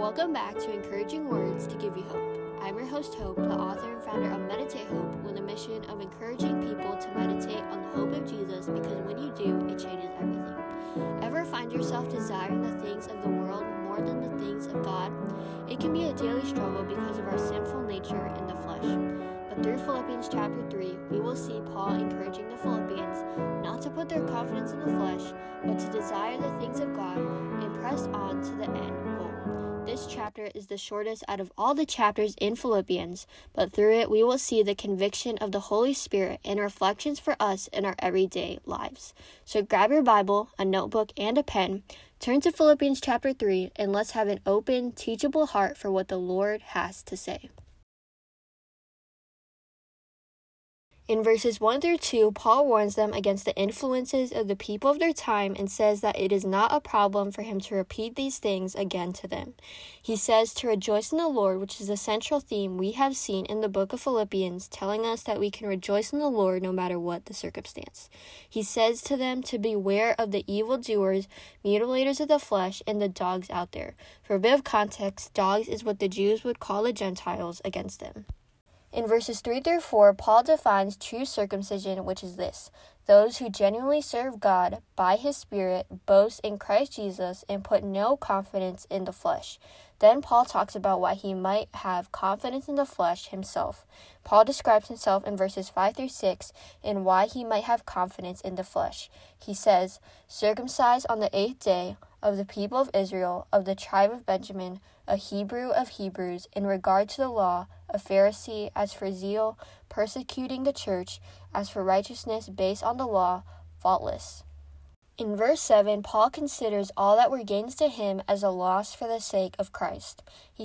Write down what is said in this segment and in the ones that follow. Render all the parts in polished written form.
Welcome back to Encouraging Words to Give You Hope. I'm your host, Hope, the author and founder of Meditate Hope, with a mission of encouraging people to meditate on the hope of Jesus, because when you do, it changes everything. Ever find yourself desiring the things of the world more than the things of God? It can be a daily struggle because of our sinful nature in the flesh. But through Philippians chapter 3, we will see Paul encouraging the Philippians not to put their confidence in the flesh, but to desire the things of God and press on to the end goal. This chapter is the shortest out of all the chapters in Philippians, but through it we will see the conviction of the Holy Spirit and reflections for us in our everyday lives. So grab your Bible, a notebook, and a pen, turn to Philippians chapter 3, and let's have an open, teachable heart for what the Lord has to say. In verses 1 through 2, Paul warns them against the influences of the people of their time and says that it is not a problem for him to repeat these things again to them. He says to rejoice in the Lord, which is the central theme we have seen in the book of Philippians, telling us that we can rejoice in the Lord no matter what the circumstance. He says to them to beware of the evildoers, mutilators of the flesh, and the dogs out there. For a bit of context, dogs is what the Jews would call the Gentiles against them. In verses 3 through 4, Paul defines true circumcision, which is this: those who genuinely serve God by His Spirit, boast in Christ Jesus, and put no confidence in the flesh. Then Paul talks about why he might have confidence in the flesh himself. Paul describes himself in verses 5 through 6 and why he might have confidence in the flesh. He says, "Circumcised on the 8th day, of the people of Israel, of the tribe of Benjamin, a Hebrew of Hebrews, in regard to the law, a Pharisee, as for zeal, persecuting the church, as for righteousness based on the law, faultless." In verse 7, Paul considers all that were gains to him as a loss for the sake of Christ. He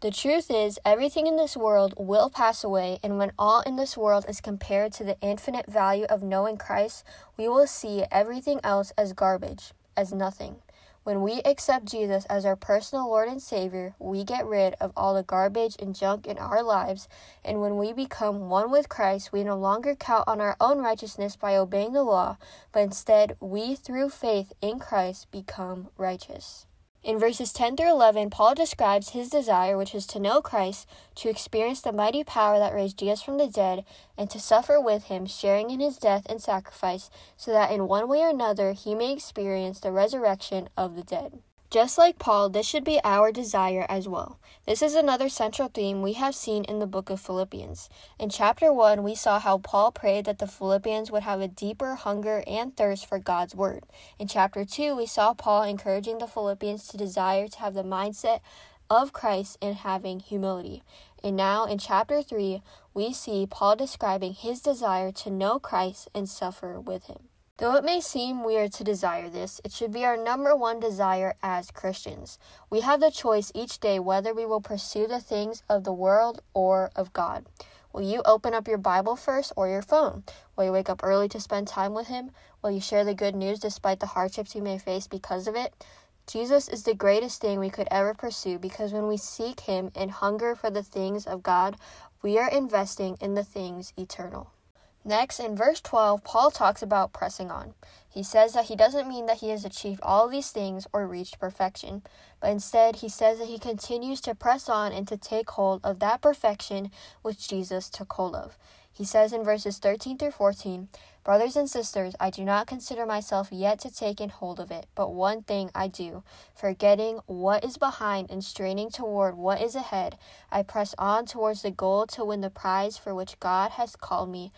The truth is, everything in this world will pass away, and when all in this world is compared to the infinite value of knowing Christ, we will see everything else as garbage, as nothing. When we accept Jesus as our personal Lord and Savior, we get rid of all the garbage and junk in our lives, and when we become one with Christ, we no longer count on our own righteousness by obeying the law, but instead we, through faith in Christ, become righteous. In verses 10 through 11, Paul describes his desire, which is to know Christ, to experience the mighty power that raised Jesus from the dead, and to suffer with him, sharing in his death and sacrifice, so that in one way or another he may experience the resurrection of the dead. Just like Paul, this should be our desire as well. This is another central theme we have seen in the book of Philippians. In chapter 1, we saw how Paul prayed that the Philippians would have a deeper hunger and thirst for God's word. In chapter 2, we saw Paul encouraging the Philippians to desire to have the mindset of Christ and having humility. And now in chapter 3, we see Paul describing his desire to know Christ and suffer with him. Though it may seem weird to desire this, it should be our number one desire as Christians. We have the choice each day whether we will pursue the things of the world or of God. Will you open up your Bible first or your phone? Will you wake up early to spend time with Him? Will you share the good news despite the hardships you may face because of it? Jesus is the greatest thing we could ever pursue, because when we seek Him and hunger for the things of God, we are investing in the things eternal. Next, in verse 12, Paul talks about pressing on. He says that he doesn't mean that he has achieved all these things or reached perfection, but instead he says that he continues to press on and to take hold of that perfection which Jesus took hold of. He says in verses 13 through 14, "Brothers and sisters, I do not consider myself yet to take in hold of it, but one thing I do, forgetting what is behind and straining toward what is ahead, I press on towards the goal to win the prize for which God has called me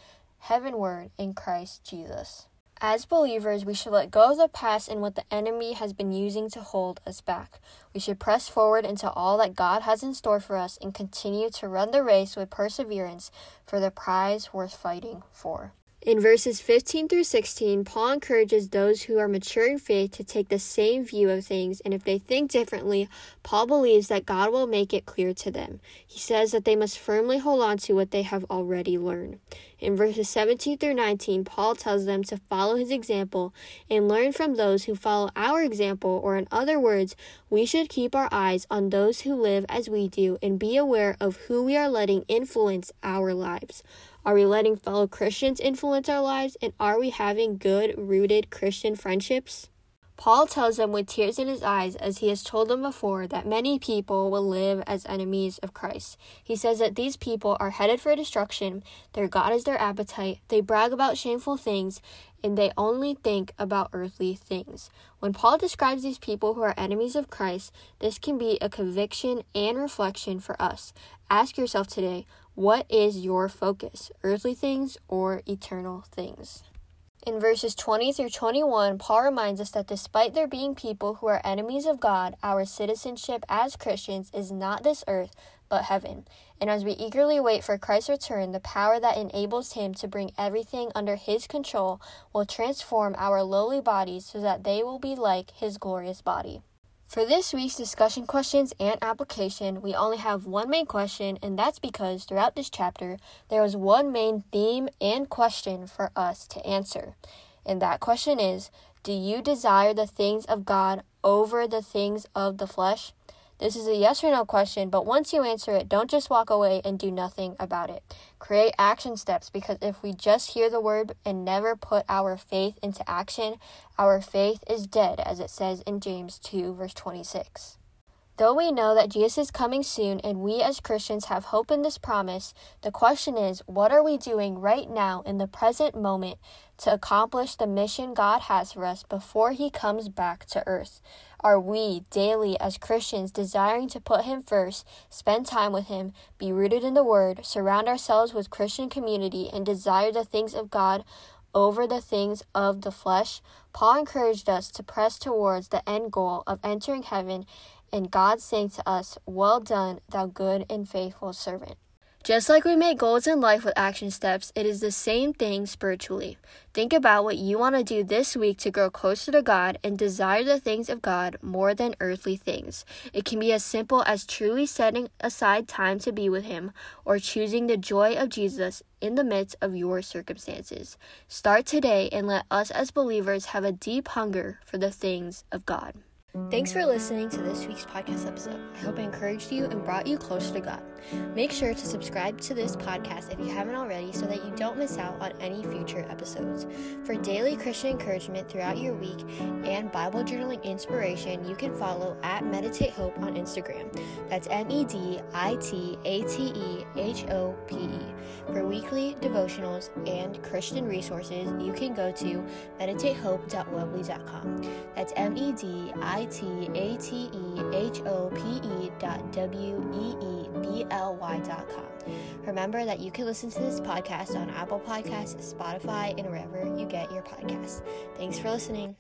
heavenward in Christ Jesus." As believers, we should let go of the past and what the enemy has been using to hold us back. We should press forward into all that God has in store for us and continue to run the race with perseverance for the prize worth fighting for. In verses 15 through 16, Paul encourages those who are mature in faith to take the same view of things, and if they think differently, Paul believes that God will make it clear to them. He says that they must firmly hold on to what they have already learned. In verses 17 through 19, Paul tells them to follow his example and learn from those who follow our example, or in other words, we should keep our eyes on those who live as we do and be aware of who we are letting influence our lives. Are we letting fellow Christians influence our lives, and are we having good, rooted Christian friendships? Paul tells them with tears in his eyes, as he has told them before, that many people will live as enemies of Christ. He says that these people are headed for destruction, their God is their appetite, they brag about shameful things, and they only think about earthly things. When Paul describes these people who are enemies of Christ, this can be a conviction and reflection for us. Ask yourself today, what is your focus, earthly things or eternal things? In verses 20 through 21, Paul reminds us that despite there being people who are enemies of God, our citizenship as Christians is not this earth, but heaven. And as we eagerly wait for Christ's return, the power that enables him to bring everything under his control will transform our lowly bodies so that they will be like his glorious body. For this week's discussion questions and application, we only have one main question, and that's because throughout this chapter, there was one main theme and question for us to answer. And that question is, do you desire the things of God over the things of the flesh? This is a yes or no question, but once you answer it, don't just walk away and do nothing about it. Create action steps, because if we just hear the word and never put our faith into action, our faith is dead, as it says in James 2, verse 26. Though we know that Jesus is coming soon and we as Christians have hope in this promise, the question is, what are we doing right now in the present moment to accomplish the mission God has for us before he comes back to earth? Are we daily as Christians desiring to put him first, spend time with him, be rooted in the word, surround ourselves with Christian community, and desire the things of God over the things of the flesh? Paul encouraged us to press towards the end goal of entering heaven and God saying to us, "Well done, thou good and faithful servant." Just like we make goals in life with action steps, it is the same thing spiritually. Think about what you want to do this week to grow closer to God and desire the things of God more than earthly things. It can be as simple as truly setting aside time to be with him, or choosing the joy of Jesus in the midst of your circumstances. Start today and let us as believers have a deep hunger for the things of God. Thanks for listening to this week's podcast episode. I hope I encouraged you and brought you closer to God. Make sure to subscribe to this podcast if you haven't already, so that you don't miss out on any future episodes. For daily Christian encouragement throughout your week and Bible journaling inspiration, you can follow at Meditate Hope on Instagram. That's MEDITATEHOPE. For weekly devotionals and Christian resources, you can go to MeditateHope.Webly.com. That's MeditateHope.Weebly.com. Remember that you can listen to this podcast on Apple Podcasts, Spotify, and wherever you get your podcasts. Thanks for listening.